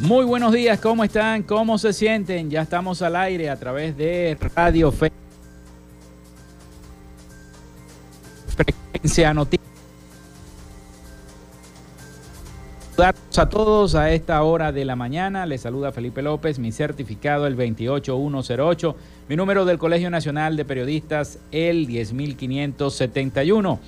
Muy buenos días, ¿cómo están? ¿Cómo se sienten? Ya estamos al aire a través de Radio Fe. Frecuencia Noticias. Saludos a todos a esta hora de la mañana. Les saluda Felipe López, mi certificado el 28108, mi número del Colegio Nacional de Periodistas el 10571.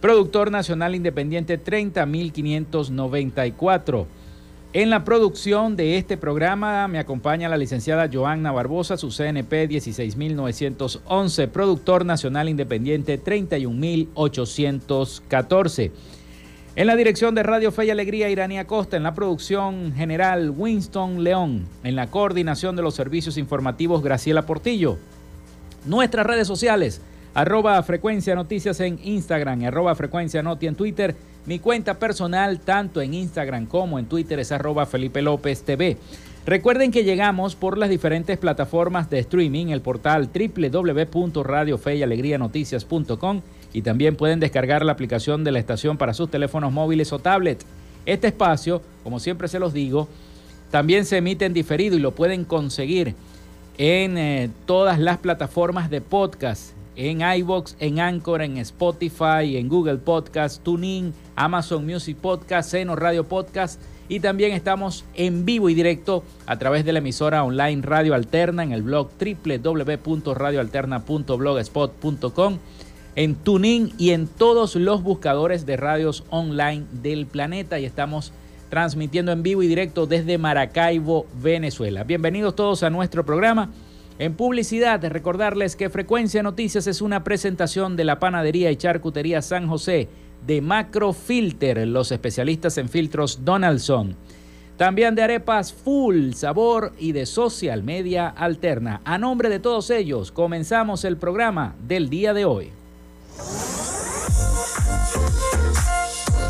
Productor Nacional Independiente 30594. En la producción de este programa me acompaña la licenciada Joanna Barbosa, su CNP 16911, productor nacional independiente 31814. En la dirección de Radio Fe y Alegría, Irania Costa. En la producción general, Winston León. En la coordinación de los servicios informativos, Graciela Portillo. Nuestras redes sociales, @Frecuencia Noticias en Instagram, @Frecuencia Noti en Twitter. Mi cuenta personal, tanto en Instagram como en Twitter, es @FelipeLopezTV. Recuerden que llegamos por las diferentes plataformas de streaming, el portal www.radiofeyalegrianoticias.com, y también pueden descargar la aplicación de la estación para sus teléfonos móviles o tablets. Este espacio, como siempre se los digo, también se emite en diferido y lo pueden conseguir en todas las plataformas de podcast. En iVoox, en Anchor, en Spotify, en Google Podcast, TuneIn, Amazon Music Podcast, Seno Radio Podcast, y también estamos en vivo y directo a través de la emisora online Radio Alterna en el blog www.radioalterna.blogspot.com, en TuneIn y en todos los buscadores de radios online del planeta, y estamos transmitiendo en vivo y directo desde Maracaibo, Venezuela. Bienvenidos todos a nuestro programa. En publicidad, recordarles que Frecuencia Noticias es una presentación de la Panadería y Charcutería San José, de Macrofilter, los especialistas en filtros Donaldson. También de Arepas Full Sabor y de Social Media Alterna. A nombre de todos ellos, comenzamos el programa del día de hoy.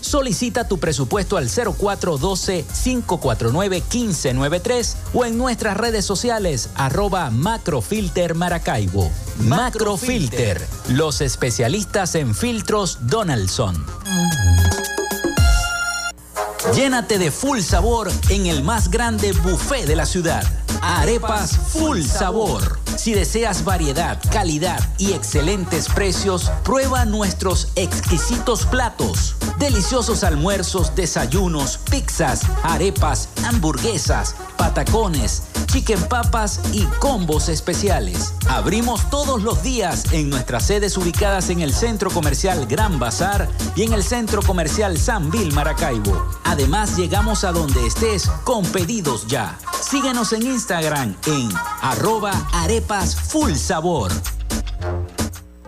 Solicita tu presupuesto al 0412-549-1593 o en nuestras redes sociales @Macrofilter Maracaibo. Macrofilter, los especialistas en filtros Donaldson. Llénate de full sabor en el más grande buffet de la ciudad. Arepas Full Sabor. Si deseas variedad, calidad y excelentes precios, prueba nuestros exquisitos platos. Deliciosos almuerzos, desayunos, pizzas, arepas, hamburguesas, patacones, chicken papas y combos especiales. Abrimos todos los días en nuestras sedes ubicadas en el Centro Comercial Gran Bazar y en el Centro Comercial San Vil, Maracaibo. Además, llegamos a donde estés con pedidos ya. Síguenos en Instagram en @arepasfullsabor.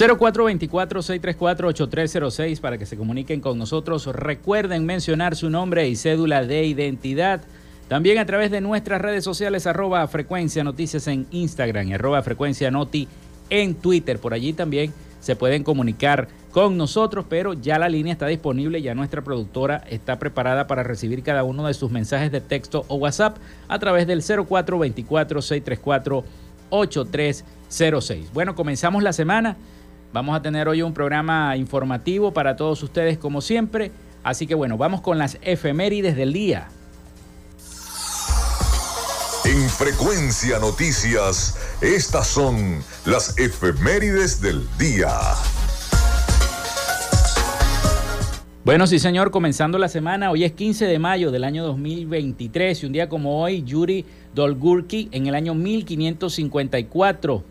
(0424-634-8306) para que se comuniquen con nosotros. Recuerden mencionar su nombre y cédula de identidad. También a través de nuestras redes sociales, @frecuencianoticias en Instagram y @frecuencianoti en Twitter. Por allí también se pueden comunicar con nosotros, pero ya la línea está disponible, ya nuestra productora está preparada para recibir cada uno de sus mensajes de texto o WhatsApp a través del 0424-634-8306. Bueno, comenzamos la semana. Vamos a tener hoy un programa informativo para todos ustedes, como siempre. Así que bueno, vamos con las efemérides del día. En Frecuencia Noticias, estas son las efemérides del día. Bueno, sí señor, comenzando la semana, hoy es 15 de mayo del año 2023 y un día como hoy, Yuri Dolgurki, en el año 1554,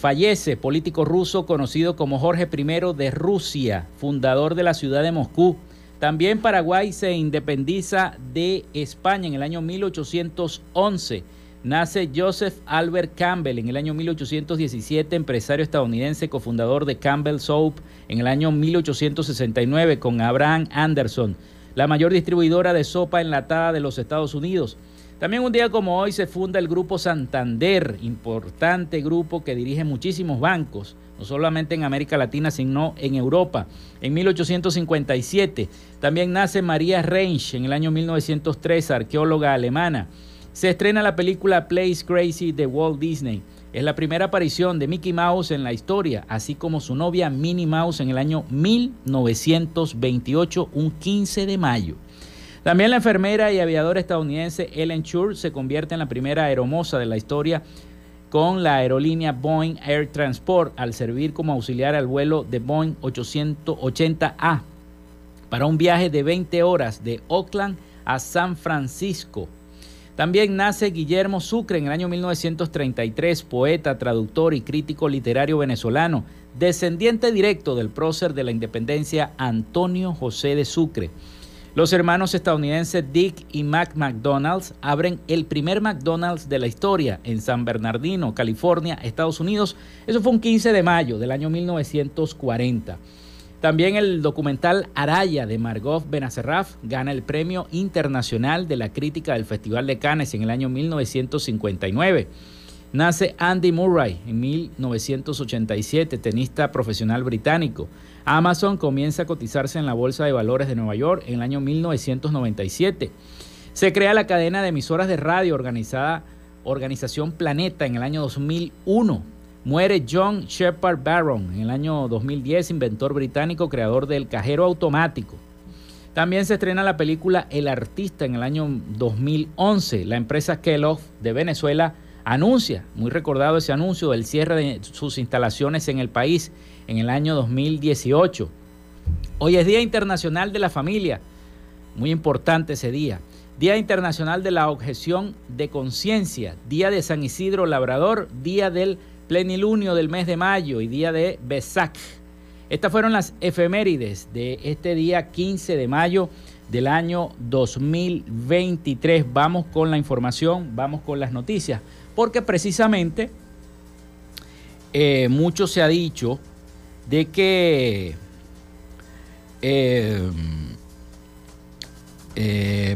fallece, político ruso conocido como Jorge I de Rusia, fundador de la ciudad de Moscú. También Paraguay se independiza de España en el año 1811. Nace Joseph Albert Campbell en el año 1817, empresario estadounidense, cofundador de Campbell Soap en el año 1869 con Abraham Anderson, la mayor distribuidora de sopa enlatada de los Estados Unidos. También un día como hoy se funda el Grupo Santander, importante grupo que dirige muchísimos bancos, no solamente en América Latina, sino en Europa. En 1857 también nace María Reinsch en el año 1903, arqueóloga alemana. Se estrena la película Place Crazy de Walt Disney. Es la primera aparición de Mickey Mouse en la historia, así como su novia Minnie Mouse en el año 1928, un 15 de mayo. También la enfermera y aviadora estadounidense Ellen Shure se convierte en la primera aeromoza de la historia con la aerolínea Boeing Air Transport al servir como auxiliar al vuelo de Boeing 880A para un viaje de 20 horas de Oakland a San Francisco. También nace Guillermo Sucre en el año 1933, poeta, traductor y crítico literario venezolano, descendiente directo del prócer de la independencia Antonio José de Sucre. Los hermanos estadounidenses Dick y Mac McDonald's abren el primer McDonald's de la historia en San Bernardino, California, Estados Unidos. Eso fue un 15 de mayo del año 1940. También el documental Araya de Margot Benasserraf gana el Premio Internacional de la Crítica del Festival de Cannes en el año 1959. Nace Andy Murray en 1987, tenista profesional británico. Amazon comienza a cotizarse en la Bolsa de Valores de Nueva York en el año 1997. Se crea la cadena de emisoras de radio Organización Planeta en el año 2001. Muere John Shepard Barron en el año 2010, inventor británico, creador del cajero automático. También se estrena la película El Artista en el año 2011. La empresa Kellogg de Venezuela anuncia, muy recordado ese anuncio, del cierre de sus instalaciones en el país en el año 2018. Hoy es Día Internacional de la Familia, muy importante ese día. Día Internacional de la Objeción de Conciencia, Día de San Isidro Labrador, Día del Plenilunio del mes de mayo y Día de Besac. Estas fueron las efemérides de este día 15 de mayo del año 2023. Vamos con la información, vamos con las noticias. porque precisamente mucho se ha dicho de que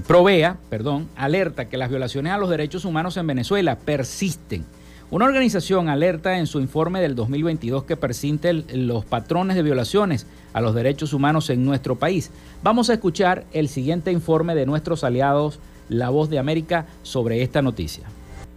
Provea, alerta que las violaciones a los derechos humanos en Venezuela persisten. Una organización alerta en su informe del 2022 que persisten los patrones de violaciones a los derechos humanos en nuestro país. Vamos a escuchar el siguiente informe de nuestros aliados, La Voz de América, sobre esta noticia.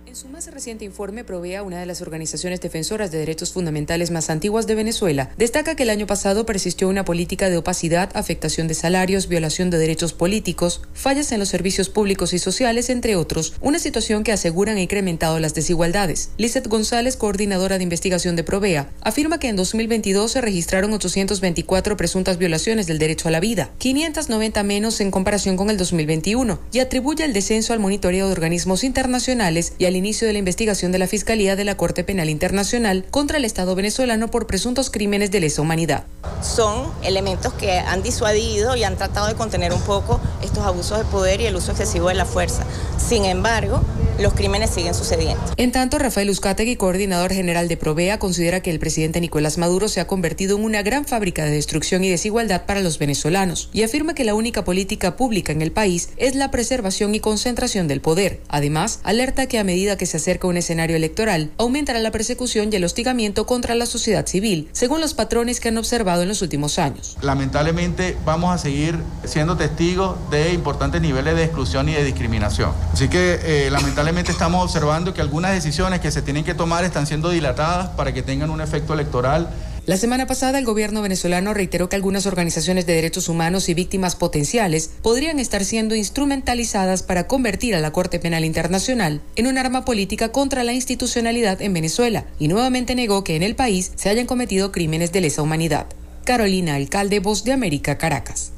En su más reciente informe, Provea, una de las organizaciones defensoras de derechos fundamentales más antiguas de Venezuela, destaca que el año pasado persistió una política de opacidad, afectación de salarios, violación de derechos políticos, fallas en los servicios públicos y sociales, entre otros, una situación que aseguran ha incrementado las desigualdades. Lizeth González, coordinadora de investigación de Provea, afirma que en 2022 se registraron 824 presuntas violaciones del derecho a la vida, 590 menos en comparación con el 2021, y atribuye el descenso al monitoreo de organismos internacionales y al inicio de la investigación de la Fiscalía de la Corte Penal Internacional contra el Estado venezolano por presuntos crímenes de lesa humanidad. Son elementos que han disuadido y han tratado de contener un poco estos abusos de poder y el uso excesivo de la fuerza. Sin embargo, los crímenes siguen sucediendo. En tanto, Rafael Uzcategui, coordinador general de Provea, considera que el presidente Nicolás Maduro se ha convertido en una gran fábrica de destrucción y desigualdad para los venezolanos y afirma que la única política pública en el país es la preservación y concentración del poder. Además, alerta que a medida que se acerca un escenario electoral, aumentará la persecución y el hostigamiento contra la sociedad civil, según los patrones que han observado en los últimos años. Lamentablemente vamos a seguir siendo testigos de importantes niveles de exclusión y de discriminación. Así que lamentablemente estamos observando que algunas decisiones que se tienen que tomar están siendo dilatadas para que tengan un efecto electoral. La semana pasada, el gobierno venezolano reiteró que algunas organizaciones de derechos humanos y víctimas potenciales podrían estar siendo instrumentalizadas para convertir a la Corte Penal Internacional en un arma política contra la institucionalidad en Venezuela, y nuevamente negó que en el país se hayan cometido crímenes de lesa humanidad. Carolina Alcalde, Voz de América, Caracas.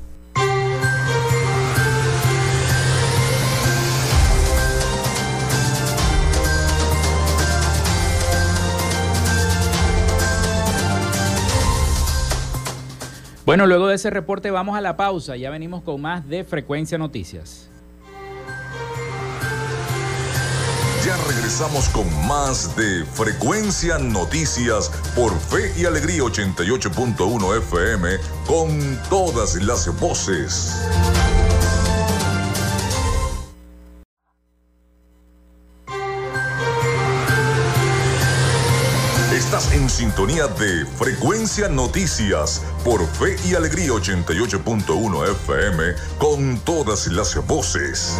Bueno, luego de ese reporte vamos a la pausa. Ya venimos con más de Frecuencia Noticias. Ya regresamos con más de Frecuencia Noticias por Fe y Alegría 88.1 FM con todas las voces. En sintonía de Frecuencia Noticias por Fe y Alegría 88.1 FM con todas las voces.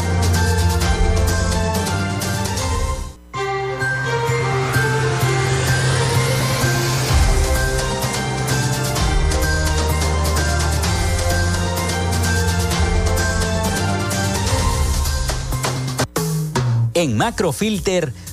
En Macrofilter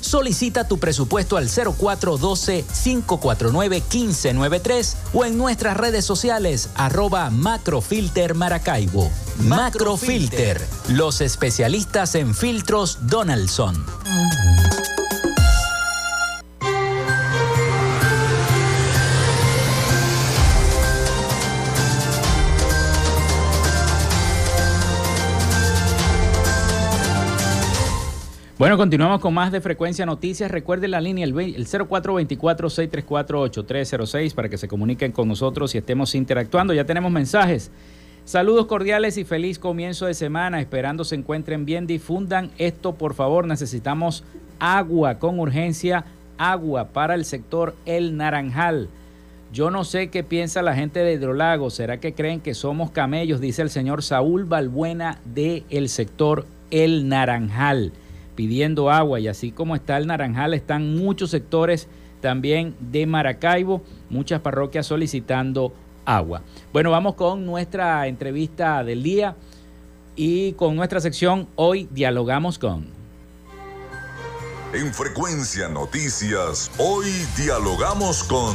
Solicita tu presupuesto al 0412-549-1593 o en nuestras redes sociales @macrofiltermaracaibo. Macrofilter, los especialistas en filtros Donaldson. Bueno, continuamos con más de Frecuencia Noticias. Recuerden la línea, el 0424-634-8306 para que se comuniquen con nosotros y estemos interactuando. Ya tenemos mensajes. Saludos cordiales y feliz comienzo de semana. Esperando se encuentren bien. Difundan esto, por favor. Necesitamos agua con urgencia, agua para el sector El Naranjal. Yo no sé qué piensa la gente de Hidrolago. ¿Será que creen que somos camellos? Dice el señor Saúl Balbuena del sector El Naranjal, pidiendo agua. Y así como está el Naranjal, están muchos sectores también de Maracaibo, muchas parroquias solicitando agua. Bueno, vamos con nuestra entrevista del día y con nuestra sección Hoy Dialogamos Con. En Frecuencia Noticias, hoy dialogamos con...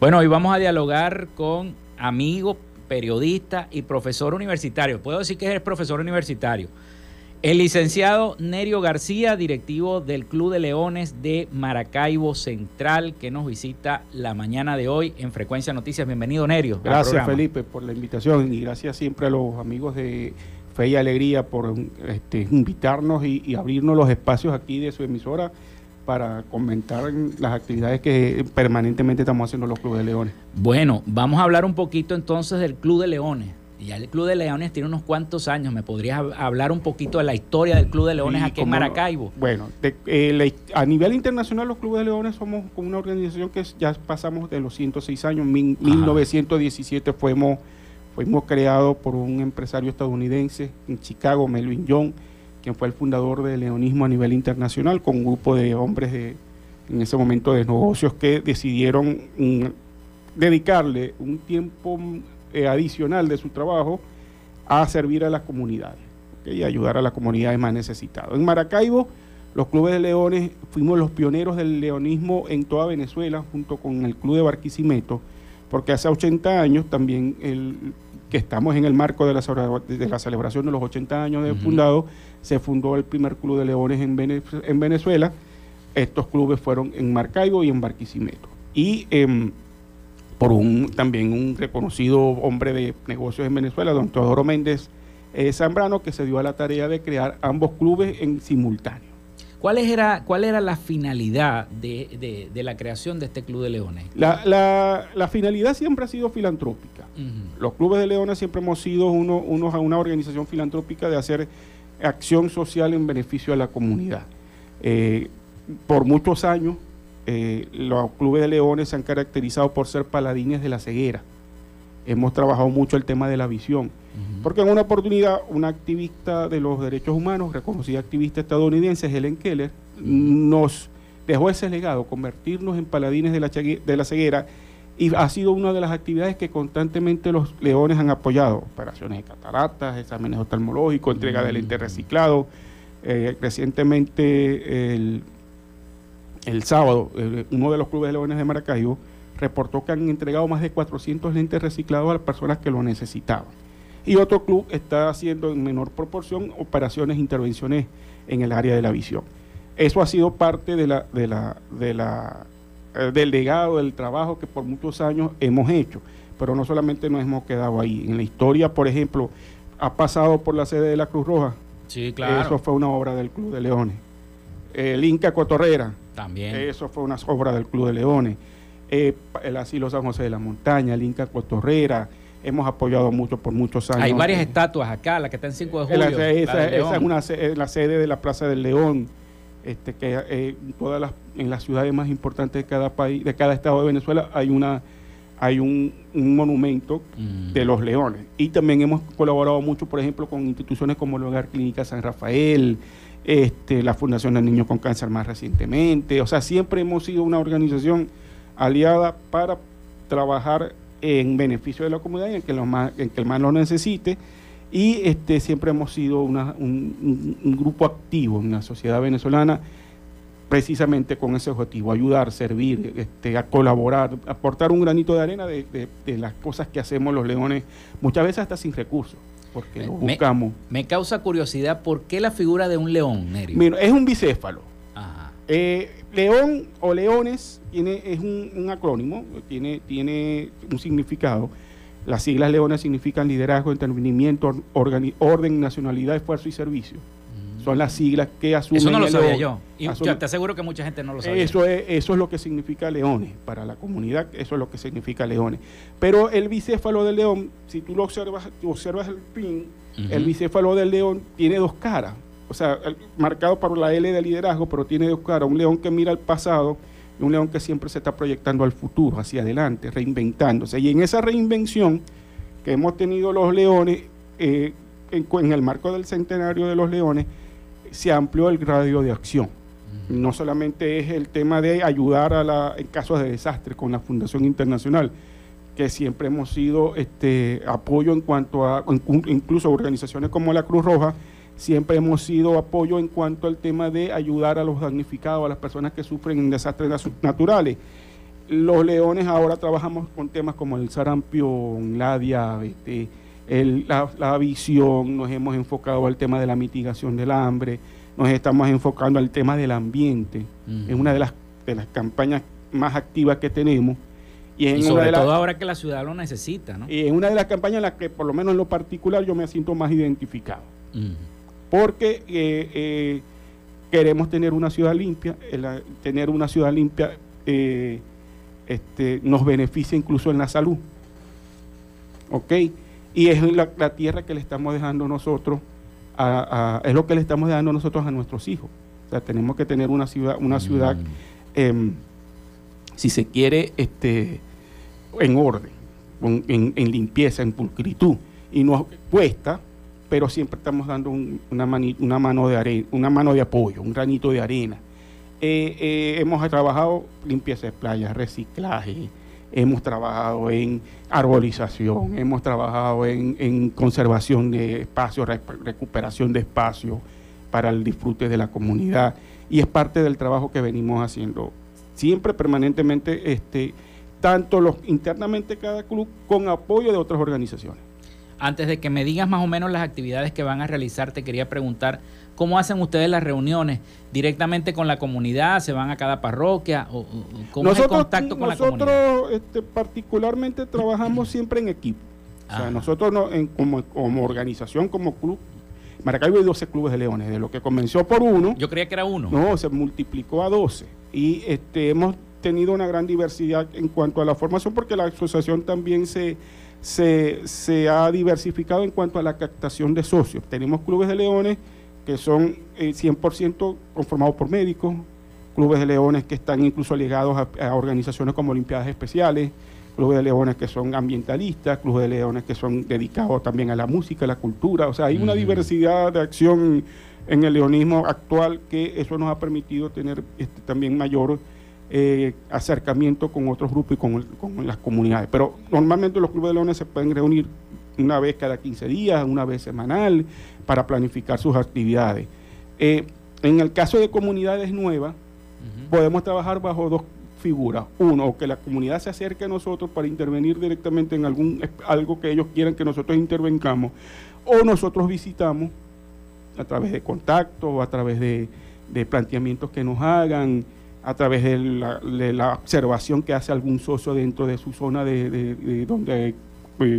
Bueno, hoy vamos a dialogar con amigo, periodista y profesor universitario. Puedo decir que es profesor universitario. El licenciado Nerio García, directivo del Club de Leones de Maracaibo Central, que nos visita la mañana de hoy en Frecuencia Noticias. Bienvenido, Nerio. Gracias, Felipe, por la invitación, y gracias siempre a los amigos de Fe y Alegría por invitarnos y abrirnos los espacios aquí de su emisora para comentar las actividades que permanentemente estamos haciendo los Clubes de Leones. Bueno, vamos a hablar un poquito entonces del Club de Leones. Ya el Club de Leones tiene unos cuantos años. ¿Me podrías hablar un poquito de la historia del Club de Leones aquí en Maracaibo? No, bueno, a nivel internacional los Clubes de Leones somos una organización que ya pasamos de los 106 años. En 1917 fuimos creados por un empresario estadounidense en Chicago, Melvin Young, quien fue el fundador del leonismo a nivel internacional, con un grupo de hombres en ese momento de negocios que decidieron dedicarle un tiempo adicional de su trabajo a servir a las comunidades, ¿okay? Y ayudar a las comunidades más necesitadas. En Maracaibo, los Clubes de Leones fuimos los pioneros del leonismo en toda Venezuela, junto con el Club de Barquisimeto, porque hace 80 años también, que estamos en el marco de la celebración de los 80 años de fundado, se fundó el primer Club de Leones en Venezuela. Estos clubes fueron en Maracaibo y en Barquisimeto. Y por también un reconocido hombre de negocios en Venezuela, don Teodoro Méndez Zambrano, que se dio a la tarea de crear ambos clubes en simultáneo. ¿Cuál era la finalidad de la creación de este Club de Leones? La finalidad siempre ha sido filantrópica. Los Clubes de Leones siempre hemos sido una organización filantrópica de hacer acción social en beneficio de la comunidad. Por muchos años, los Clubes de Leones se han caracterizado por ser paladines de la ceguera. Hemos trabajado mucho el tema de la visión, porque en una oportunidad una activista de los derechos humanos, reconocida activista estadounidense, Helen Keller, nos dejó ese legado, convertirnos en paladines de la ceguera, y ha sido una de las actividades que constantemente los leones han apoyado: operaciones de cataratas, exámenes oftalmológicos, entrega del lente reciclado. Recientemente el sábado, uno de los Clubes de Leones de Maracaibo reportó que han entregado más de 400 lentes reciclados a las personas que lo necesitaban. Y otro club está haciendo en menor proporción operaciones, intervenciones en el área de la visión. Eso ha sido parte del legado, del trabajo que por muchos años hemos hecho. Pero no solamente nos hemos quedado ahí. En la historia, por ejemplo, ha pasado por la sede de la Cruz Roja. Sí, claro. Eso fue una obra del Club de Leones. El Inca Cotorrera. También. Eso fue una obra del Club de Leones. El Asilo San José de la Montaña, el Inca Cotorrera. Hemos apoyado mucho por muchos años. Hay varias estatuas acá, la que está en 5 de julio. Esa es la sede de la Plaza del León, en las ciudades más importantes de cada país, de cada estado de Venezuela, hay un monumento de los leones. Y también hemos colaborado mucho, por ejemplo, con instituciones como el Hogar Clínica San Rafael, la Fundación de Niños con Cáncer más recientemente. O sea, siempre hemos sido una organización aliada para trabajar en beneficio de la comunidad y en que el más lo necesite, y siempre hemos sido un grupo activo en la sociedad venezolana, precisamente con ese objetivo: ayudar, servir, a colaborar, aportar un granito de arena de las cosas que hacemos los leones, muchas veces hasta sin recursos, porque lo buscamos. Me causa curiosidad, ¿por qué la figura de un león, Nerio? Mira, es un bicéfalo. Ajá. León o leones es un acrónimo, tiene un significado. Las siglas leones significan liderazgo, entretenimiento, orden, nacionalidad, esfuerzo y servicio. Son las siglas que asumen. Eso no lo sabía yo. Y yo te aseguro que mucha gente no lo sabía. Eso es lo que significa leones para la comunidad. Eso es lo que significa leones. Pero el bicéfalo del león, si tú lo observas el pin, el bicéfalo del león tiene dos caras. O sea, marcado por la L de liderazgo, pero tiene dos caras: un león que mira al pasado y un león que siempre se está proyectando al futuro, hacia adelante, reinventándose. Y en esa reinvención que hemos tenido los leones, en el marco del centenario de los leones, se amplió el radio de acción. No solamente es el tema de ayudar en casos de desastre con la Fundación Internacional, que siempre hemos sido apoyo en cuanto a, incluso organizaciones como la Cruz Roja, Siempre hemos sido apoyo en cuanto al tema de ayudar a los damnificados, a las personas que sufren desastres naturales. Los leones ahora trabajamos con temas como el sarampión, la diabetes, la visión, nos hemos enfocado al tema de la mitigación del hambre, nos estamos enfocando al tema del ambiente. Es una de las campañas más activas que tenemos. Y sobre todo ahora que la ciudad lo necesita, ¿no? Es una de las campañas en las que, por lo menos en lo particular, yo me siento más identificado. Porque queremos tener una ciudad limpia, nos beneficia incluso en la salud. ¿Ok? Y es la tierra que le estamos dejando nosotros, es lo que le estamos dejando nosotros a nuestros hijos. O sea, tenemos que tener una ciudad si se quiere, en orden, en limpieza, en pulcritud. Y nos cuesta, pero siempre estamos dando una mano de apoyo, un granito de arena. Hemos trabajado limpieza de playas, reciclaje, hemos trabajado en arbolización, hemos trabajado en conservación de espacios, recuperación de espacios para el disfrute de la comunidad, y es parte del trabajo que venimos haciendo siempre, permanentemente, tanto internamente cada club con apoyo de otras organizaciones. Antes de que me digas más o menos las actividades que van a realizar, te quería preguntar, ¿cómo hacen ustedes las reuniones? ¿Directamente con la comunidad? ¿Se van a cada parroquia? ¿Cómo es el contacto con la comunidad? Nosotros particularmente trabajamos siempre en equipo. O sea, nosotros como organización, como club, Maracaibo hay 12 clubes de leones, de lo que comenzó por uno. Yo creía que era uno. No, se multiplicó a 12. Y hemos tenido una gran diversidad en cuanto a la formación, porque la asociación también se ha diversificado en cuanto a la captación de socios. Tenemos clubes de leones que son 100% conformados por médicos, clubes de leones que están incluso ligados a organizaciones como Olimpiadas Especiales, clubes de leones que son ambientalistas, clubes de leones que son dedicados también a la música, a la cultura. O sea, hay una diversidad de acción en el leonismo actual que eso nos ha permitido tener también mayor acercamiento con otros grupos y con las comunidades. Pero normalmente los clubes de leones se pueden reunir una vez cada 15 días, una vez semanal, para planificar sus actividades. En el caso de comunidades nuevas, podemos trabajar bajo dos figuras. Uno, que la comunidad se acerque a nosotros para intervenir directamente en algo que ellos quieran que nosotros intervengamos, o nosotros visitamos a través de contactos, a través de planteamientos que nos hagan, a través de la observación que hace algún socio dentro de su zona de donde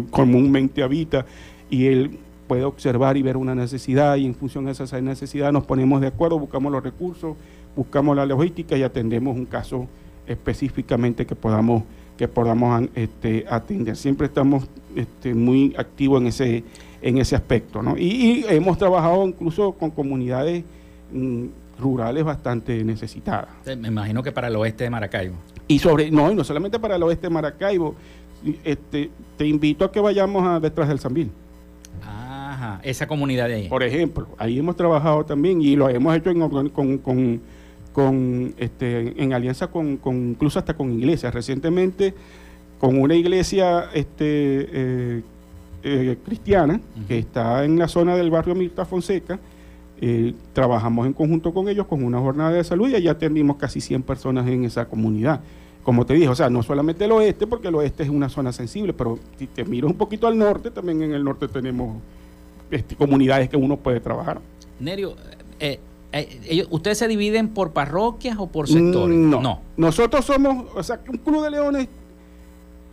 comúnmente habita, y él puede observar y ver una necesidad, y en función de esa necesidad nos ponemos de acuerdo, buscamos los recursos, buscamos la logística y atendemos un caso específicamente que podamos atender. Siempre estamos muy activos en ese aspecto, ¿no? Y hemos trabajado incluso con comunidades rurales bastante necesitadas. Me imagino que para el oeste de Maracaibo. Y no solamente para el oeste de Maracaibo. Te invito a que vayamos a detrás del Sambil. Ajá, esa comunidad de ahí. Por ejemplo, ahí hemos trabajado también y lo hemos hecho en alianza con incluso hasta con iglesias. Recientemente con una iglesia cristiana que está en la zona del barrio Mirta Fonseca. Trabajamos en conjunto con ellos con una jornada de salud y allá atendimos casi 100 personas en esa comunidad. Como te dije, o sea, no solamente el oeste, porque el oeste es una zona sensible, pero si te miras un poquito al norte, también en el norte tenemos comunidades que uno puede trabajar. Nerio, ¿ustedes se dividen por parroquias o por sectores? No. Nosotros somos, o sea, un club de leones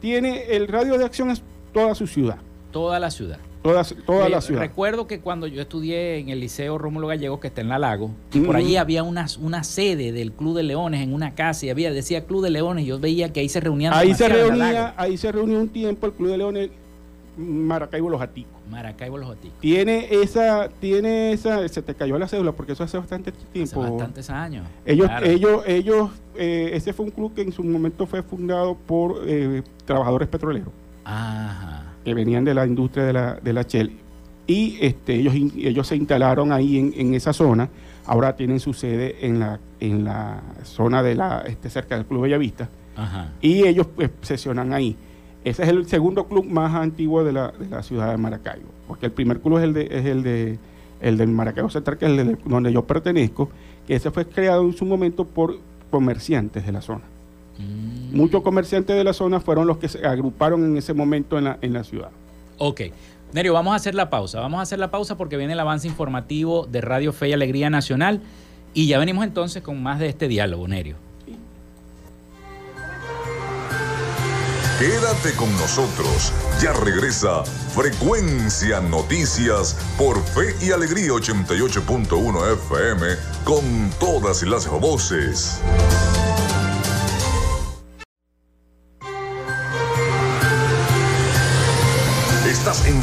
tiene el radio de acción es toda su ciudad. Toda la ciudad. Toda la ciudad. Recuerdo que cuando yo estudié en el Liceo Rómulo Gallegos, que está en La Lago, por allí había una sede del Club de Leones en una casa y decía Club de Leones, yo veía que ahí se reunían. Ahí se reunía un tiempo el Club de Leones Maracaibo Los Aticos. Tiene esa, se te cayó la cédula porque eso hace bastante tiempo. Hace bastantes años. Ese fue un club que en su momento fue fundado por trabajadores petroleros. Ajá. Que venían de la industria de la Shell y ellos se instalaron ahí en esa zona. Ahora tienen su sede en la zona de la cerca del Club Bellavista. Ajá. Y ellos sesionan ahí. Ese es el segundo club más antiguo de la ciudad de Maracaibo, porque el primer club es el de el del Maracaibo Central, que es el donde yo pertenezco, que ese fue creado en su momento por comerciantes de la zona. Muchos comerciantes de la zona fueron los que se agruparon en ese momento en la ciudad. Ok. Nerio, vamos a hacer la pausa. Vamos a hacer la pausa porque viene el avance informativo de Radio Fe y Alegría Nacional y ya venimos entonces con más de este diálogo, Nerio. Quédate con nosotros. Ya regresa Frecuencia Noticias por Fe y Alegría 88.1 FM con todas las voces. Estás en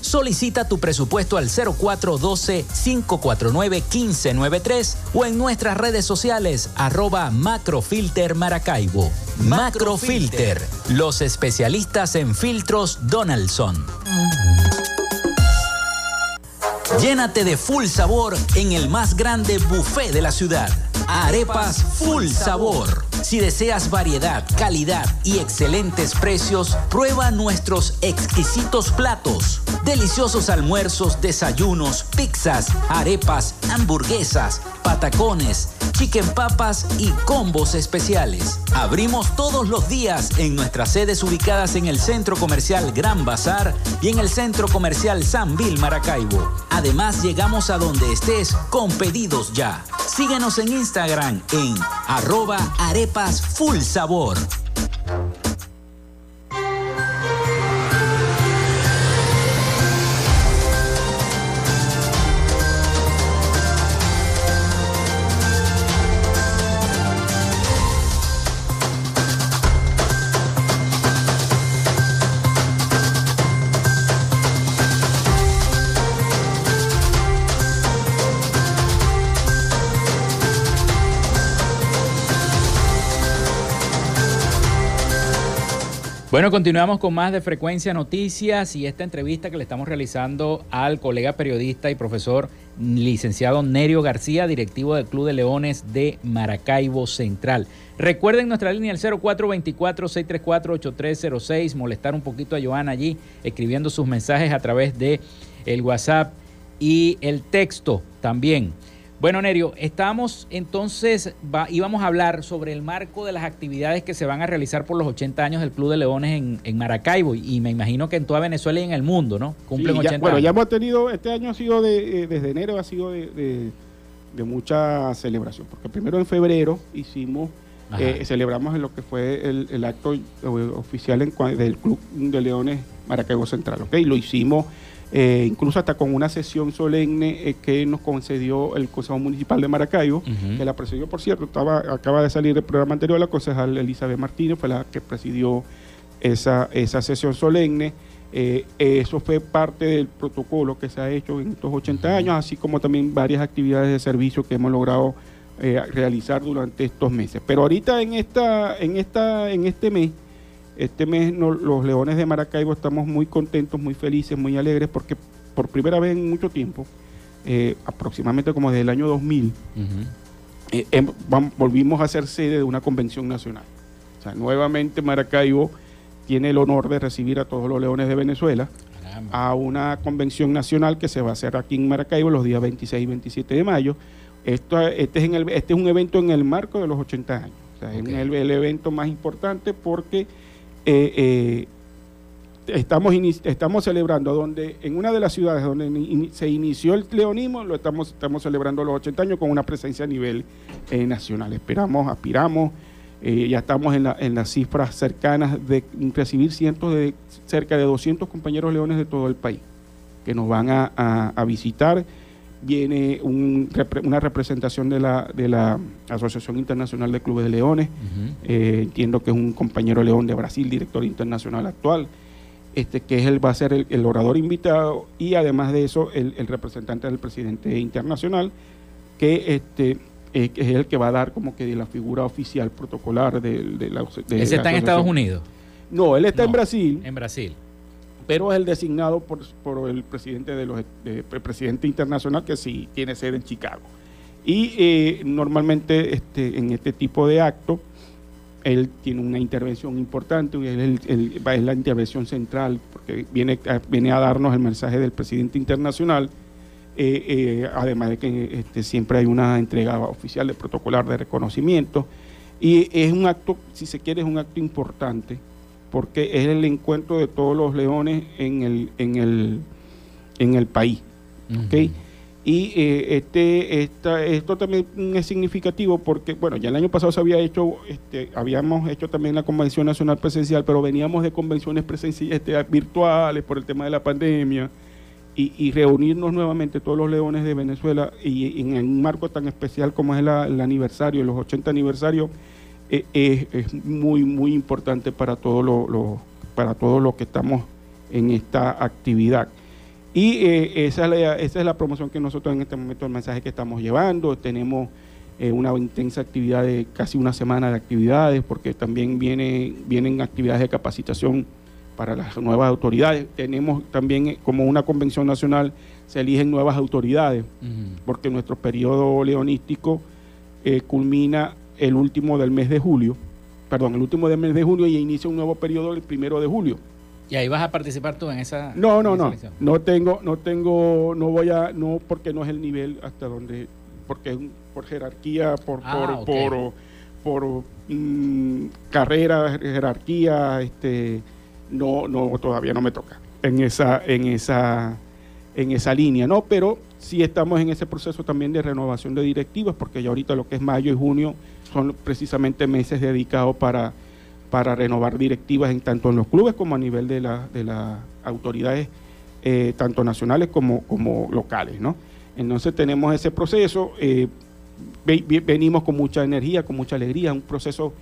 Solicita tu presupuesto al 0412-549-1593 o en nuestras redes sociales @macrofiltermaracaibo. Macrofilter, los especialistas en filtros Donaldson. Llénate de full sabor en el más grande buffet de la ciudad. Arepas Full Sabor. Si deseas variedad, calidad y excelentes precios, prueba nuestros exquisitos platos. Deliciosos almuerzos, desayunos, pizzas, arepas, hamburguesas, patacones, chicken papas y combos especiales. Abrimos todos los días en nuestras sedes ubicadas en el Centro Comercial Gran Bazar y en el Centro Comercial San Vil Maracaibo. Además, llegamos a donde estés con pedidos ya. Síguenos en Instagram en @arepasfullsabor. Bueno, continuamos con más de Frecuencia Noticias y esta entrevista que le estamos realizando al colega periodista y profesor licenciado Nerio García, directivo del Club de Leones de Maracaibo Central. Recuerden nuestra línea, el 0424-634-8306, molestar un poquito a Joanna allí, escribiendo sus mensajes a través de el WhatsApp y el texto también. Bueno, Nerio, estamos entonces, íbamos a hablar sobre el marco de las actividades que se van a realizar por los 80 años del Club de Leones en Maracaibo y me imagino que en toda Venezuela y en el mundo, ¿no? Cumplen sí, 80 años. Bueno, ya hemos tenido, este año ha sido, desde enero ha sido de mucha celebración, porque primero en febrero hicimos, celebramos lo que fue el acto oficial del Club de Leones Maracaibo Central, ¿ok? Lo hicimos. Incluso hasta con una sesión solemne que nos concedió el Consejo Municipal de Maracaibo, que la presidió, por cierto, acaba de salir del programa anterior, la concejal Elizabeth Martínez fue la que presidió esa sesión solemne. Eso fue parte del protocolo que se ha hecho en estos 80 años, así como también varias actividades de servicio que hemos logrado realizar durante estos meses. Pero ahorita en este mes, los Leones de Maracaibo estamos muy contentos, muy felices, muy alegres, porque por primera vez en mucho tiempo, aproximadamente como desde el año 2000, volvimos a ser sede de una convención nacional. O sea, nuevamente Maracaibo tiene el honor de recibir a todos los Leones de Venezuela a una convención nacional que se va a hacer aquí en Maracaibo los días 26 y 27 de mayo. Este es un evento en el marco de los 80 años. O sea, okay. Es el evento más importante porque estamos celebrando donde en una de las ciudades donde se inició el leonismo, estamos celebrando los 80 años con una presencia a nivel nacional. Aspiramos. Ya estamos en las cifras cercanas de recibir cerca de 200 compañeros leones de todo el país que nos van a visitar. Viene una representación de la Asociación Internacional de Clubes de Leones. Entiendo que es un compañero león de Brasil, director internacional actual, que él va a ser el orador invitado, y además de eso el representante del presidente internacional, que es el que va a dar como que la figura oficial protocolar de la ¿Ese está en Estados Unidos? No, él está en Brasil. En Brasil. Pero es el designado por el presidente presidente internacional, que sí tiene sede en Chicago. Y normalmente en este tipo de acto él tiene una intervención importante, es la intervención central, porque viene a darnos el mensaje del presidente internacional. Además de que siempre hay una entrega oficial de protocolar de reconocimiento, y es un acto, si se quiere, es un acto importante porque es el encuentro de todos los leones en el país. ¿Okay? Y esto también es significativo porque, bueno, ya el año pasado se había hecho, habíamos hecho también la Convención Nacional Presencial, pero veníamos de convenciones presenciales virtuales por el tema de la pandemia. Y reunirnos nuevamente todos los leones de Venezuela y en un marco tan especial como es el aniversario, los 80 aniversarios, es muy, muy importante para todos los que estamos en esta actividad. Y esa es la promoción que nosotros en este momento, el mensaje que estamos llevando. Tenemos una intensa actividad de casi una semana de actividades, porque también vienen actividades de capacitación para las nuevas autoridades. Tenemos también, como una convención nacional, se eligen nuevas autoridades, porque nuestro periodo leonístico culmina el último del mes de junio, y inicia un nuevo periodo el 1 de julio. ¿Y ahí vas a participar tú en esa? No, porque no es el nivel hasta donde, porque es por jerarquía, okay. por carrera, jerarquía, No, todavía no me toca en esa línea, ¿no? Pero sí estamos en ese proceso también de renovación de directivas, porque ya ahorita lo que es mayo y junio son precisamente meses dedicados para renovar directivas tanto en los clubes como a nivel de las autoridades, tanto nacionales como locales, ¿no? Entonces tenemos ese proceso, venimos con mucha energía, con mucha alegría, un proceso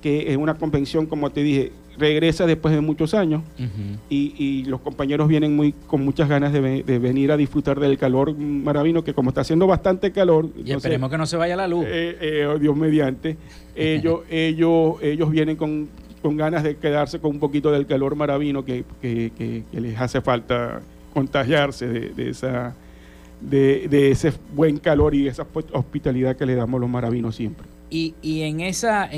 que es una convención, como te dije, regresa después de muchos años. Y los compañeros vienen con muchas ganas de venir a disfrutar del calor maravilloso, que como está haciendo bastante calor... Y entonces, esperemos que no se vaya la luz. Dios mediante. Ellos vienen con ganas de quedarse con un poquito del calor maravilloso que les hace falta contagiarse de ese buen calor y esa hospitalidad que le damos los maravillosos siempre. Y en esa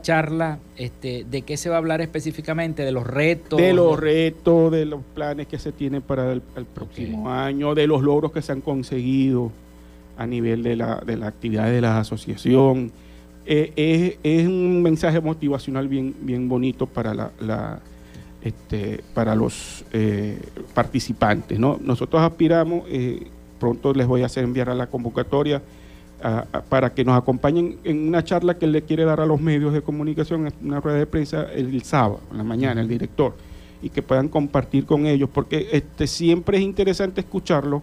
charla, ¿de qué se va a hablar específicamente? ¿De los retos? De los retos, de los planes que se tienen para el próximo año, de los logros que se han conseguido a nivel de la actividad de la asociación. Es un mensaje motivacional bien, bien bonito para los participantes, ¿no? Nosotros aspiramos, pronto les voy a hacer enviar a la convocatoria, para que nos acompañen en una charla que él le quiere dar a los medios de comunicación, una rueda de prensa el sábado, en la mañana, el director, y que puedan compartir con ellos, porque siempre es interesante escucharlo,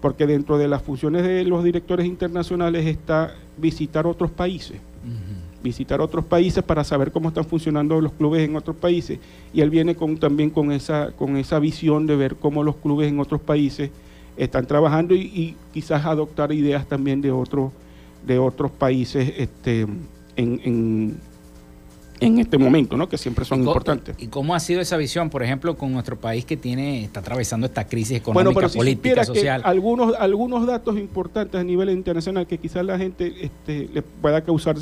porque dentro de las funciones de los directores internacionales está visitar otros países, para saber cómo están funcionando los clubes en otros países, y él viene también con esa visión de ver cómo los clubes en otros países están trabajando y quizás adoptar ideas también de otros de otros países en este momento, ¿no? Que siempre son importantes. ¿Y cómo ha sido esa visión, por ejemplo, con nuestro país que está atravesando esta crisis económica, bueno, pero si política, social? Algunos datos importantes a nivel internacional que quizás la gente le pueda causar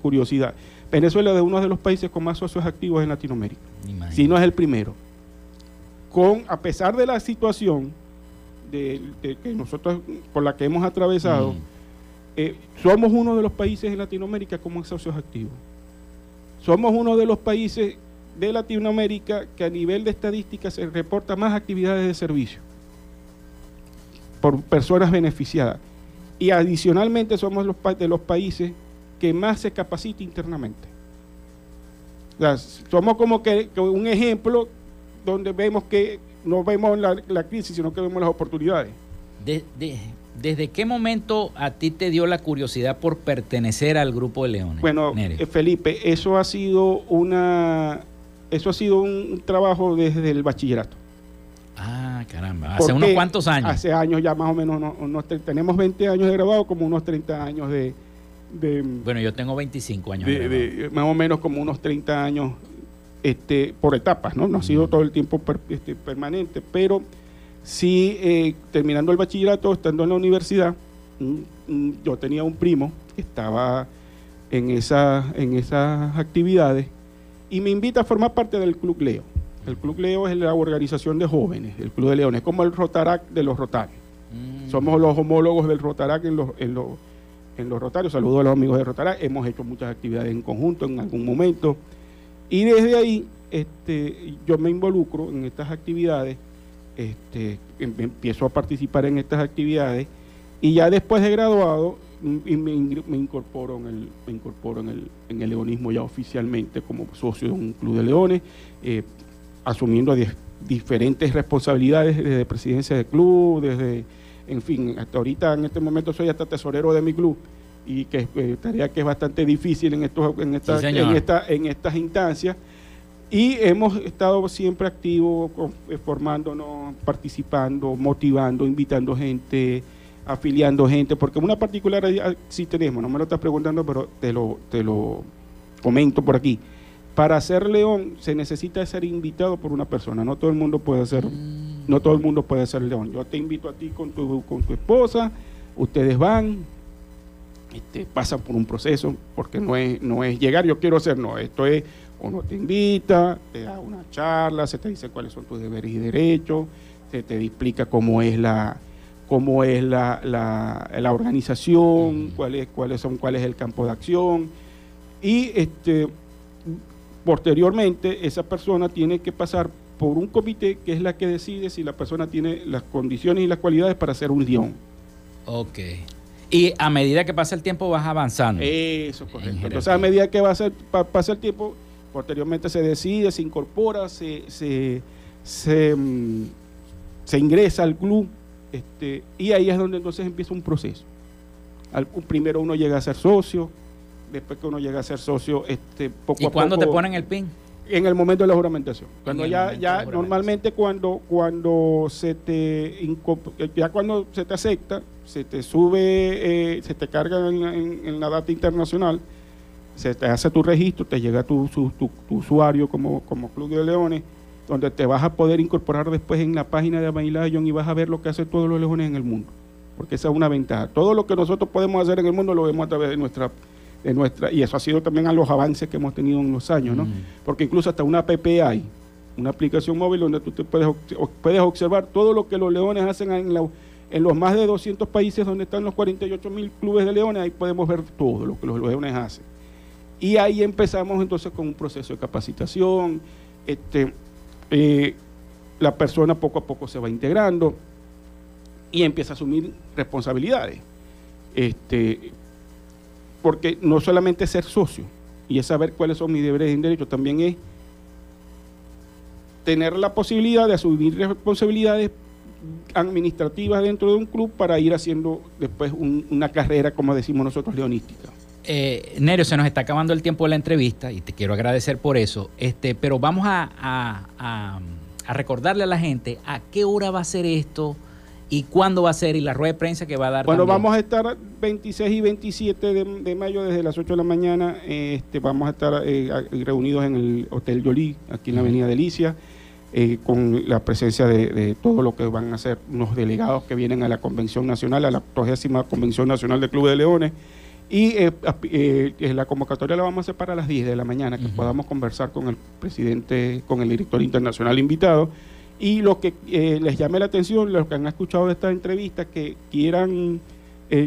curiosidad. Venezuela es uno de los países con más socios activos en Latinoamérica. Imagínate. Si no es el primero. A pesar de la situación que nosotros por la que hemos atravesado, somos uno de los países en Latinoamérica con más socios activos. Somos uno de los países de Latinoamérica que a nivel de estadística se reporta más actividades de servicio por personas beneficiadas. Y adicionalmente somos de los países que más se capacita internamente. O sea, somos como que un ejemplo donde vemos que no vemos la crisis, sino que vemos las oportunidades. ¿Desde qué momento a ti te dio la curiosidad por pertenecer al Grupo de Leones? Bueno, Nerio, Felipe, eso ha sido un trabajo desde el bachillerato. Ah, caramba. ¿Hace unos cuántos años? Hace años ya más o menos, tenemos 20 años de graduado, como unos 30 años de bueno, yo tengo 25 años de más o menos como unos 30 años por etapas, ¿no? No ha sido todo el tiempo permanente, pero sí, terminando el bachillerato, estando en la universidad, yo tenía un primo que estaba en esas actividades y me invita a formar parte del Club Leo. El Club Leo es la organización de jóvenes, el Club de Leones, como el Rotaract de los Rotarios. Somos los homólogos del Rotaract en los Rotarios. Saludo a los amigos de Rotaract. Hemos hecho muchas actividades en conjunto en algún momento y desde ahí yo me involucro en estas actividades. Empiezo a participar en estas actividades y ya después de graduado me incorporo en el leonismo ya oficialmente como socio de un club de leones, asumiendo diferentes responsabilidades desde presidencia del club, hasta ahorita en este momento soy hasta tesorero de mi club, y que es tarea que es bastante difícil en estas instancias. Y hemos estado siempre activos, formándonos, participando, motivando, invitando gente, afiliando gente, porque una particularidad sí tenemos, no me lo estás preguntando, pero te lo comento por aquí. Para ser león se necesita ser invitado por una persona, no todo el mundo puede ser, no todo el mundo puede ser león. Yo te invito a ti con tu esposa, ustedes van, pasan por un proceso, porque no es llegar, yo quiero ser, no, esto es... Uno te invita, te da una charla, se te dice cuáles son tus deberes y derechos, se te explica cómo es la organización, cuál es el campo de acción. Y posteriormente esa persona tiene que pasar por un comité que es la que decide si la persona tiene las condiciones y las cualidades para ser un león. Ok. Y a medida que pasa el tiempo vas avanzando. Eso, correcto. Entonces a medida que pasa el tiempo... Posteriormente se decide, se incorpora, se ingresa al club, y ahí es donde entonces empieza un proceso. Primero uno llega a ser socio, después que uno llega a ser socio, poco a poco. ¿Y cuándo te ponen el PIN? En el momento de la juramentación. Cuando ya normalmente cuando se te acepta, se te sube, se te carga en la data internacional. Se te hace tu registro, te llega tu usuario como Club de Leones, donde te vas a poder incorporar después en la página de Amazon y vas a ver lo que hacen todos los leones en el mundo, porque esa es una ventaja. Todo lo que nosotros podemos hacer en el mundo lo vemos a través de nuestra y eso ha sido también a los avances que hemos tenido en los años, ¿no? Porque incluso hasta una app hay, una aplicación móvil donde tú te puedes observar todo lo que los leones hacen en los más de 200 países donde están los 48.000 clubes de leones, ahí podemos ver todo lo que los leones hacen. Y ahí empezamos entonces con un proceso de capacitación, la persona poco a poco se va integrando y empieza a asumir responsabilidades, porque no solamente es ser socio y es saber cuáles son mis deberes y derechos, también es tener la posibilidad de asumir responsabilidades administrativas dentro de un club para ir haciendo después una carrera, como decimos nosotros, leonística. Nerio, se nos está acabando el tiempo de la entrevista y te quiero agradecer por eso, pero vamos a recordarle a la gente a qué hora va a ser esto, y cuándo va a ser y la rueda de prensa que va a dar. Bueno, también vamos a estar 26 y 27 de mayo desde las 8 de la mañana. Vamos a estar reunidos en el Hotel Yolí, aquí en la Avenida Delicias, con la presencia de todo lo que van a ser unos delegados que vienen a la Convención Nacional, a la 80ª Convención Nacional del Club de Leones. Y la convocatoria la vamos a hacer para las 10 de la mañana, que podamos conversar con el presidente, con el director internacional invitado. Y lo que les llame la atención, los que han escuchado de esta entrevista, que quieran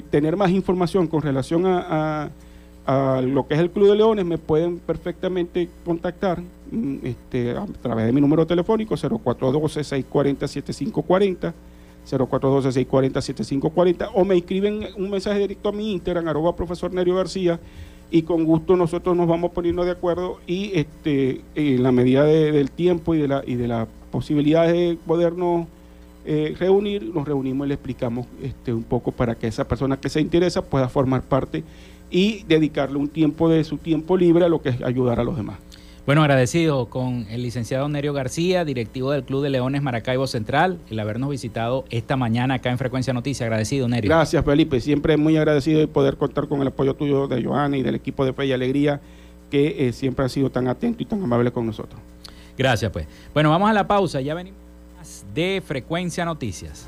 tener más información con relación a lo que es el Club de Leones, me pueden perfectamente contactar a través de mi número telefónico 0412-640-7540. 0412-640-7540, o me escriben un mensaje directo a mi Instagram, @profesor Nerio García, y con gusto nosotros nos vamos poniendo de acuerdo y en la medida del tiempo y de la posibilidad de podernos reunir, nos reunimos y le explicamos un poco para que esa persona que se interesa pueda formar parte y dedicarle un tiempo de su tiempo libre a lo que es ayudar a los demás. Bueno, agradecido con el licenciado Nerio García, directivo del Club de Leones Maracaibo Central, el habernos visitado esta mañana acá en Frecuencia Noticias. Agradecido, Nerio. Gracias, Felipe. Siempre muy agradecido de poder contar con el apoyo tuyo, de Joanna y del equipo de Fe y Alegría, que siempre ha sido tan atento y tan amable con nosotros. Gracias, pues. Bueno, vamos a la pausa. Ya venimos de Frecuencia Noticias.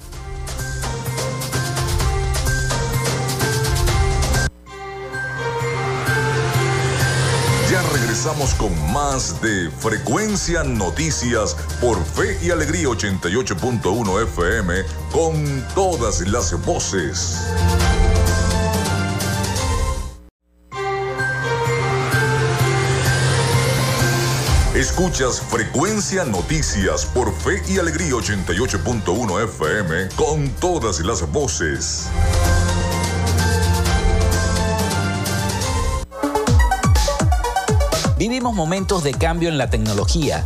Regresamos con más de Frecuencia Noticias por Fe y Alegría 88.1 FM con todas las voces. Escuchas Frecuencia Noticias por Fe y Alegría 88.1 FM con todas las voces. Vivimos momentos de cambio en la tecnología,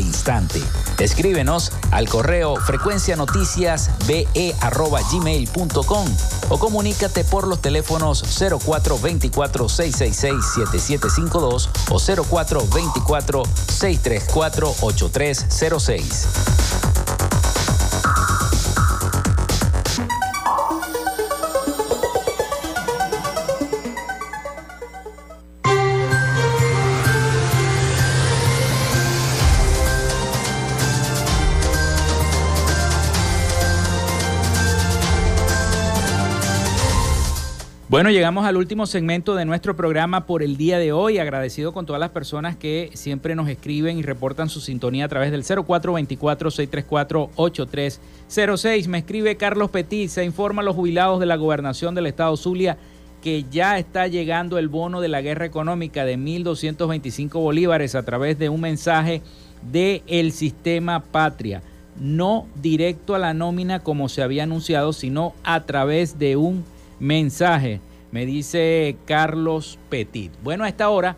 instante. Escríbenos al correo frecuencianoticiasbe@gmail.com o comunícate por los teléfonos 0424-666-7752 o 0424-634-8306. Bueno, llegamos al último segmento de nuestro programa por el día de hoy. Agradecido con todas las personas que siempre nos escriben y reportan su sintonía a través del 0424-634-8306. Me escribe Carlos Petit, se informa a los jubilados de la gobernación del estado Zulia que ya está llegando el bono de la guerra económica de 1.225 bolívares a través de un mensaje del sistema Patria. No directo a la nómina como se había anunciado, sino a través de un mensaje, me dice Carlos Petit. Bueno, a esta hora,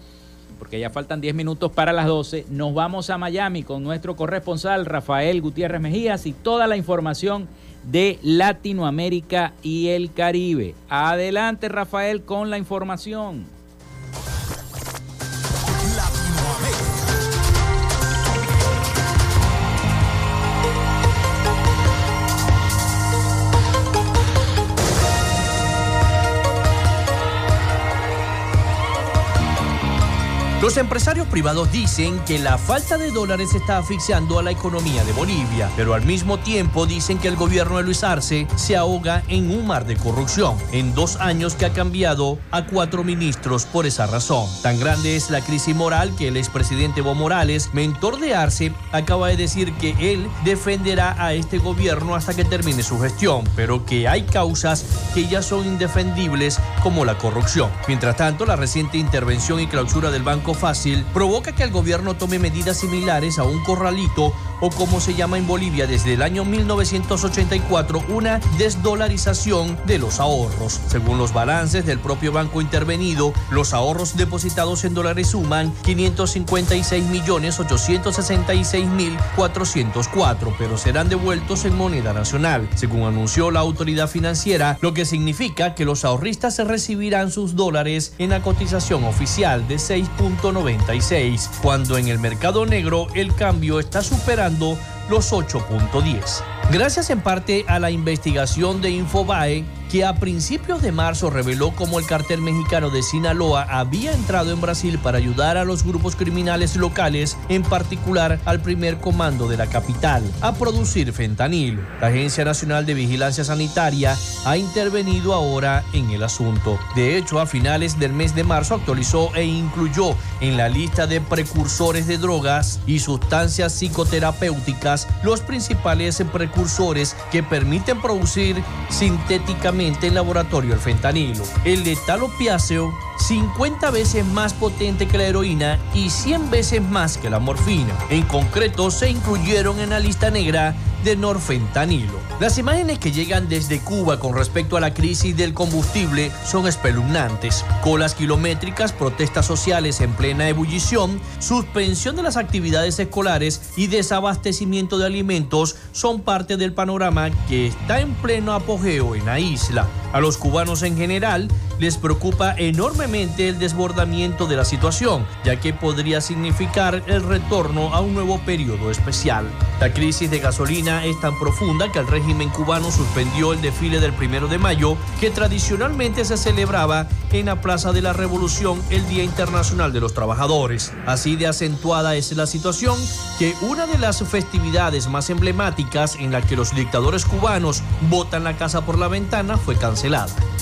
porque ya faltan 10 minutos para las 12, nos vamos a Miami con nuestro corresponsal Rafael Gutiérrez Mejías y toda la información de Latinoamérica y el Caribe. Adelante, Rafael, con la información. Los empresarios privados dicen que la falta de dólares está asfixiando a la economía de Bolivia, pero al mismo tiempo dicen que el gobierno de Luis Arce se ahoga en un mar de corrupción, en 2 años que ha cambiado a 4 ministros por esa razón. Tan grande es la crisis moral que el expresidente Evo Morales, mentor de Arce, acaba de decir que él defenderá a este gobierno hasta que termine su gestión, pero que hay causas que ya son indefendibles como la corrupción. Mientras tanto, la reciente intervención y clausura del Banco Fácil provoca que el gobierno tome medidas similares a un corralito o como se llama en Bolivia desde el año 1984, una desdolarización de los ahorros. Según los balances del propio banco intervenido, los ahorros depositados en dólares suman 556.866.404, pero serán devueltos en moneda nacional, según anunció la autoridad financiera, lo que significa que los ahorristas recibirán sus dólares en la cotización oficial de 6.96, cuando en el mercado negro el cambio está superando los 8.10. Gracias en parte a la investigación de Infobae, que a principios de marzo reveló cómo el cartel mexicano de Sinaloa había entrado en Brasil para ayudar a los grupos criminales locales, en particular al primer comando de la capital, a producir fentanilo. La Agencia Nacional de Vigilancia Sanitaria ha intervenido ahora en el asunto. De hecho, a finales del mes de marzo actualizó e incluyó en la lista de precursores de drogas y sustancias psicoterapéuticas los principales precursores que permiten producir sintéticamente en laboratorio el fentanilo, el letal opiáceo, 50 veces más potente que la heroína y 100 veces más que la morfina. En concreto, se incluyeron en la lista negra de norfentanilo. Las imágenes que llegan desde Cuba con respecto a la crisis del combustible son espeluznantes. Colas kilométricas, protestas sociales en plena ebullición, suspensión de las actividades escolares y desabastecimiento de alimentos son parte del panorama que está en pleno apogeo en la isla. A los cubanos en general les preocupa enormemente el desbordamiento de la situación, ya que podría significar el retorno a un nuevo periodo especial. La crisis de gasolina es tan profunda que el régimen cubano suspendió el desfile del 1 de mayo, que tradicionalmente se celebraba en la Plaza de la Revolución, el Día Internacional de los Trabajadores. Así de acentuada es la situación que una de las festividades más emblemáticas, en la que los dictadores cubanos botan la casa por la ventana, fue cancelada.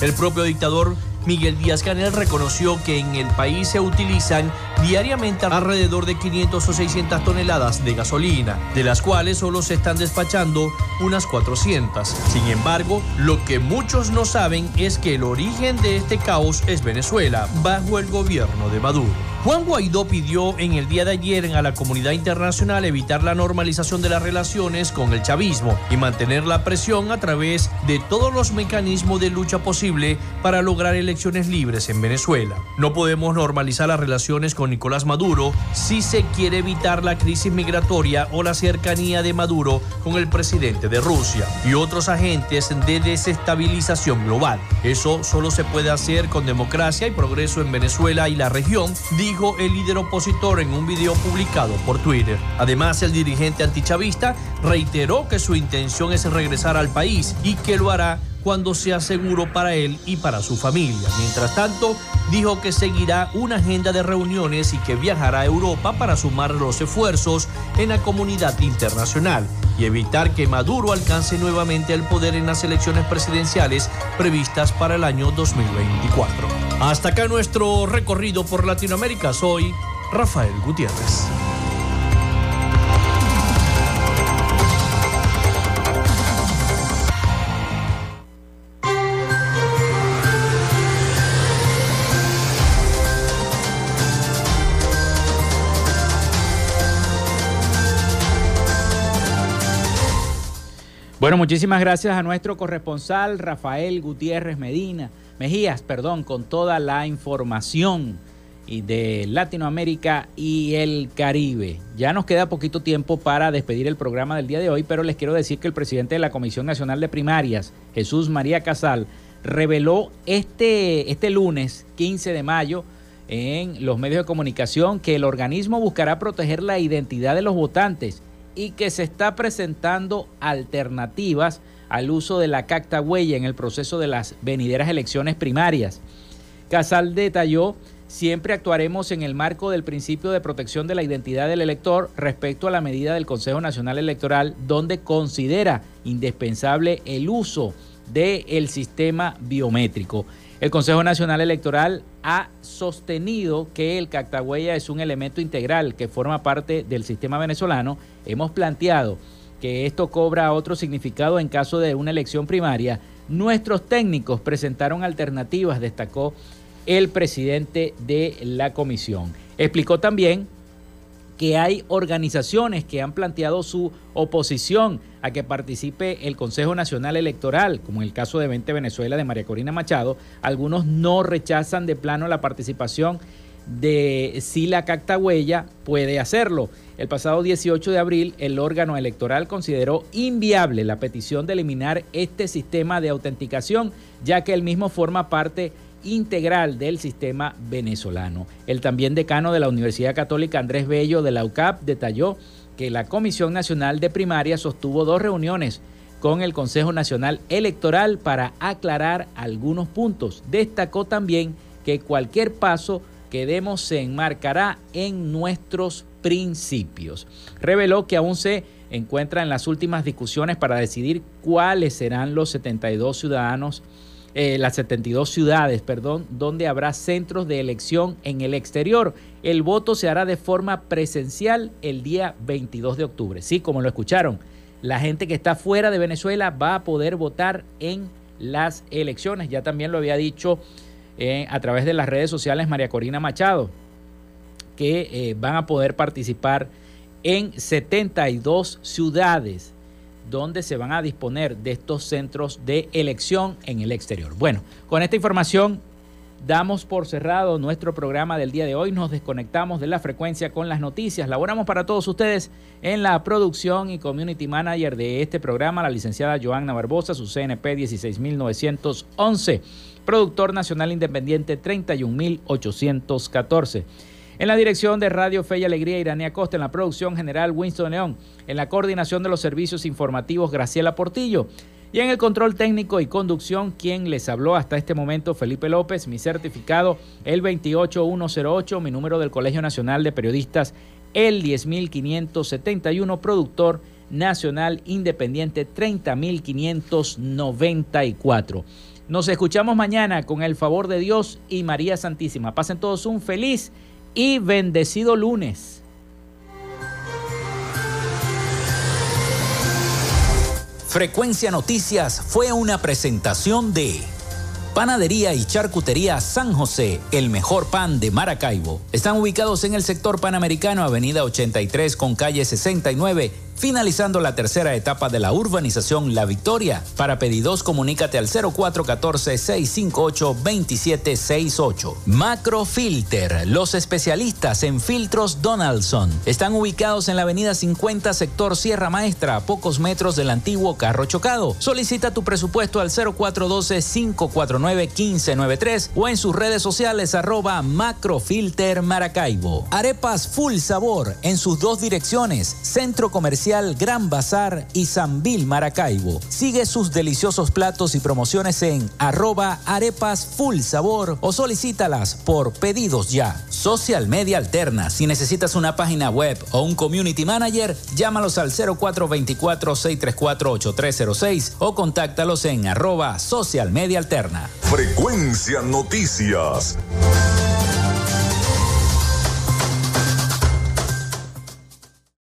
El propio dictador Miguel Díaz-Canel reconoció que en el país se utilizan diariamente alrededor de 500 o 600 toneladas de gasolina, de las cuales solo se están despachando unas 400. Sin embargo, lo que muchos no saben es que el origen de este caos es Venezuela, bajo el gobierno de Maduro. Juan Guaidó pidió en el día de ayer a la comunidad internacional evitar la normalización de las relaciones con el chavismo y mantener la presión a través de todos los mecanismos de lucha posible para lograr elecciones libres en Venezuela. No podemos normalizar las relaciones con Nicolás Maduro si se quiere evitar la crisis migratoria o la cercanía de Maduro con el presidente de Rusia y otros agentes de desestabilización global. Eso solo se puede hacer con democracia y progreso en Venezuela y la región, dijo el líder opositor en un video publicado por Twitter. Además, el dirigente antichavista reiteró que su intención es regresar al país y que lo hará cuando sea seguro para él y para su familia. Mientras tanto, dijo que seguirá una agenda de reuniones y que viajará a Europa para sumar los esfuerzos en la comunidad internacional y evitar que Maduro alcance nuevamente el poder en las elecciones presidenciales previstas para el año 2024. Hasta acá nuestro recorrido por Latinoamérica. Soy Rafael Gutiérrez. Bueno, muchísimas gracias a nuestro corresponsal Rafael Gutiérrez Mejías, con toda la información de Latinoamérica y el Caribe. Ya nos queda poquito tiempo para despedir el programa del día de hoy, pero les quiero decir que el presidente de la Comisión Nacional de Primarias, Jesús María Casal, reveló este lunes 15 de mayo en los medios de comunicación que el organismo buscará proteger la identidad de los votantes y que se está presentando alternativas al uso de la cacta huella en el proceso de las venideras elecciones primarias. Casal detalló: siempre actuaremos en el marco del principio de protección de la identidad del elector respecto a la medida del Consejo Nacional Electoral, donde considera indispensable el uso del sistema biométrico. El Consejo Nacional Electoral ha sostenido que el cacta huella es un elemento integral que forma parte del sistema venezolano. Hemos planteado que esto cobra otro significado en caso de una elección primaria. Nuestros técnicos presentaron alternativas, destacó el presidente de la comisión. Explicó también que hay organizaciones que han planteado su oposición a que participe el Consejo Nacional Electoral, como en el caso de 20 Venezuela de María Corina Machado. Algunos no rechazan de plano la participación de si la Cactagüeya puede hacerlo. El pasado 18 de abril, el órgano electoral consideró inviable la petición de eliminar este sistema de autenticación, ya que el mismo forma parte integral del sistema venezolano. El también decano de la Universidad Católica Andrés Bello de la UCAP detalló que la Comisión Nacional de Primaria sostuvo dos reuniones con el Consejo Nacional Electoral para aclarar algunos puntos. Destacó también que cualquier paso que demos se enmarcará en nuestros principios. Reveló que aún se encuentra en las últimas discusiones para decidir cuáles serán los 72 ciudades, donde habrá centros de elección en el exterior. El voto se hará de forma presencial el día 22 de octubre. Sí, como lo escucharon, la gente que está fuera de Venezuela va a poder votar en las elecciones. Ya también lo había dicho a través de las redes sociales María Corina Machado, que van a poder participar en 72 ciudades donde se van a disponer de estos centros de elección en el exterior. Bueno, con esta información damos por cerrado nuestro programa del día de hoy. Nos desconectamos de la frecuencia con las noticias. Laboramos para todos ustedes en la producción y community manager de este programa, la licenciada Joanna Barbosa, su CNP 16911, productor nacional independiente 31814. En la dirección de Radio Fe y Alegría, Irania Costa. En la producción general, Winston León. En la coordinación de los servicios informativos, Graciela Portillo. Y en el control técnico y conducción, quien les habló hasta este momento, Felipe López. Mi certificado, el 28108. Mi número del Colegio Nacional de Periodistas, el 10571. Productor nacional independiente, 30594. Nos escuchamos mañana con el favor de Dios y María Santísima. Pasen todos un feliz y bendecido lunes. Frecuencia Noticias fue una presentación de Panadería y Charcutería San José, el mejor pan de Maracaibo. Están ubicados en el sector Panamericano, avenida 83 con calle 69, finalizando la tercera etapa de la urbanización La Victoria. Para pedidos, comunícate al 0414-658-2768. Macrofilter, los especialistas en filtros Donaldson. Están ubicados en la avenida 50, sector Sierra Maestra, a pocos metros del antiguo carro chocado. Solicita tu presupuesto al 0412-549-1593 o en sus redes sociales @macrofiltermaracaibo. Arepas Full Sabor en sus dos direcciones, Centro Comercial Gran Bazar y Sambil Maracaibo. Sigue sus deliciosos platos y promociones en @arepasfullsabor o solicítalas por Pedidos Ya. Social Media Alterna. Si necesitas una página web o un community manager, llámalos al 0424-634-8306 o contáctalos en @Social Media Alterna. Frecuencia Noticias.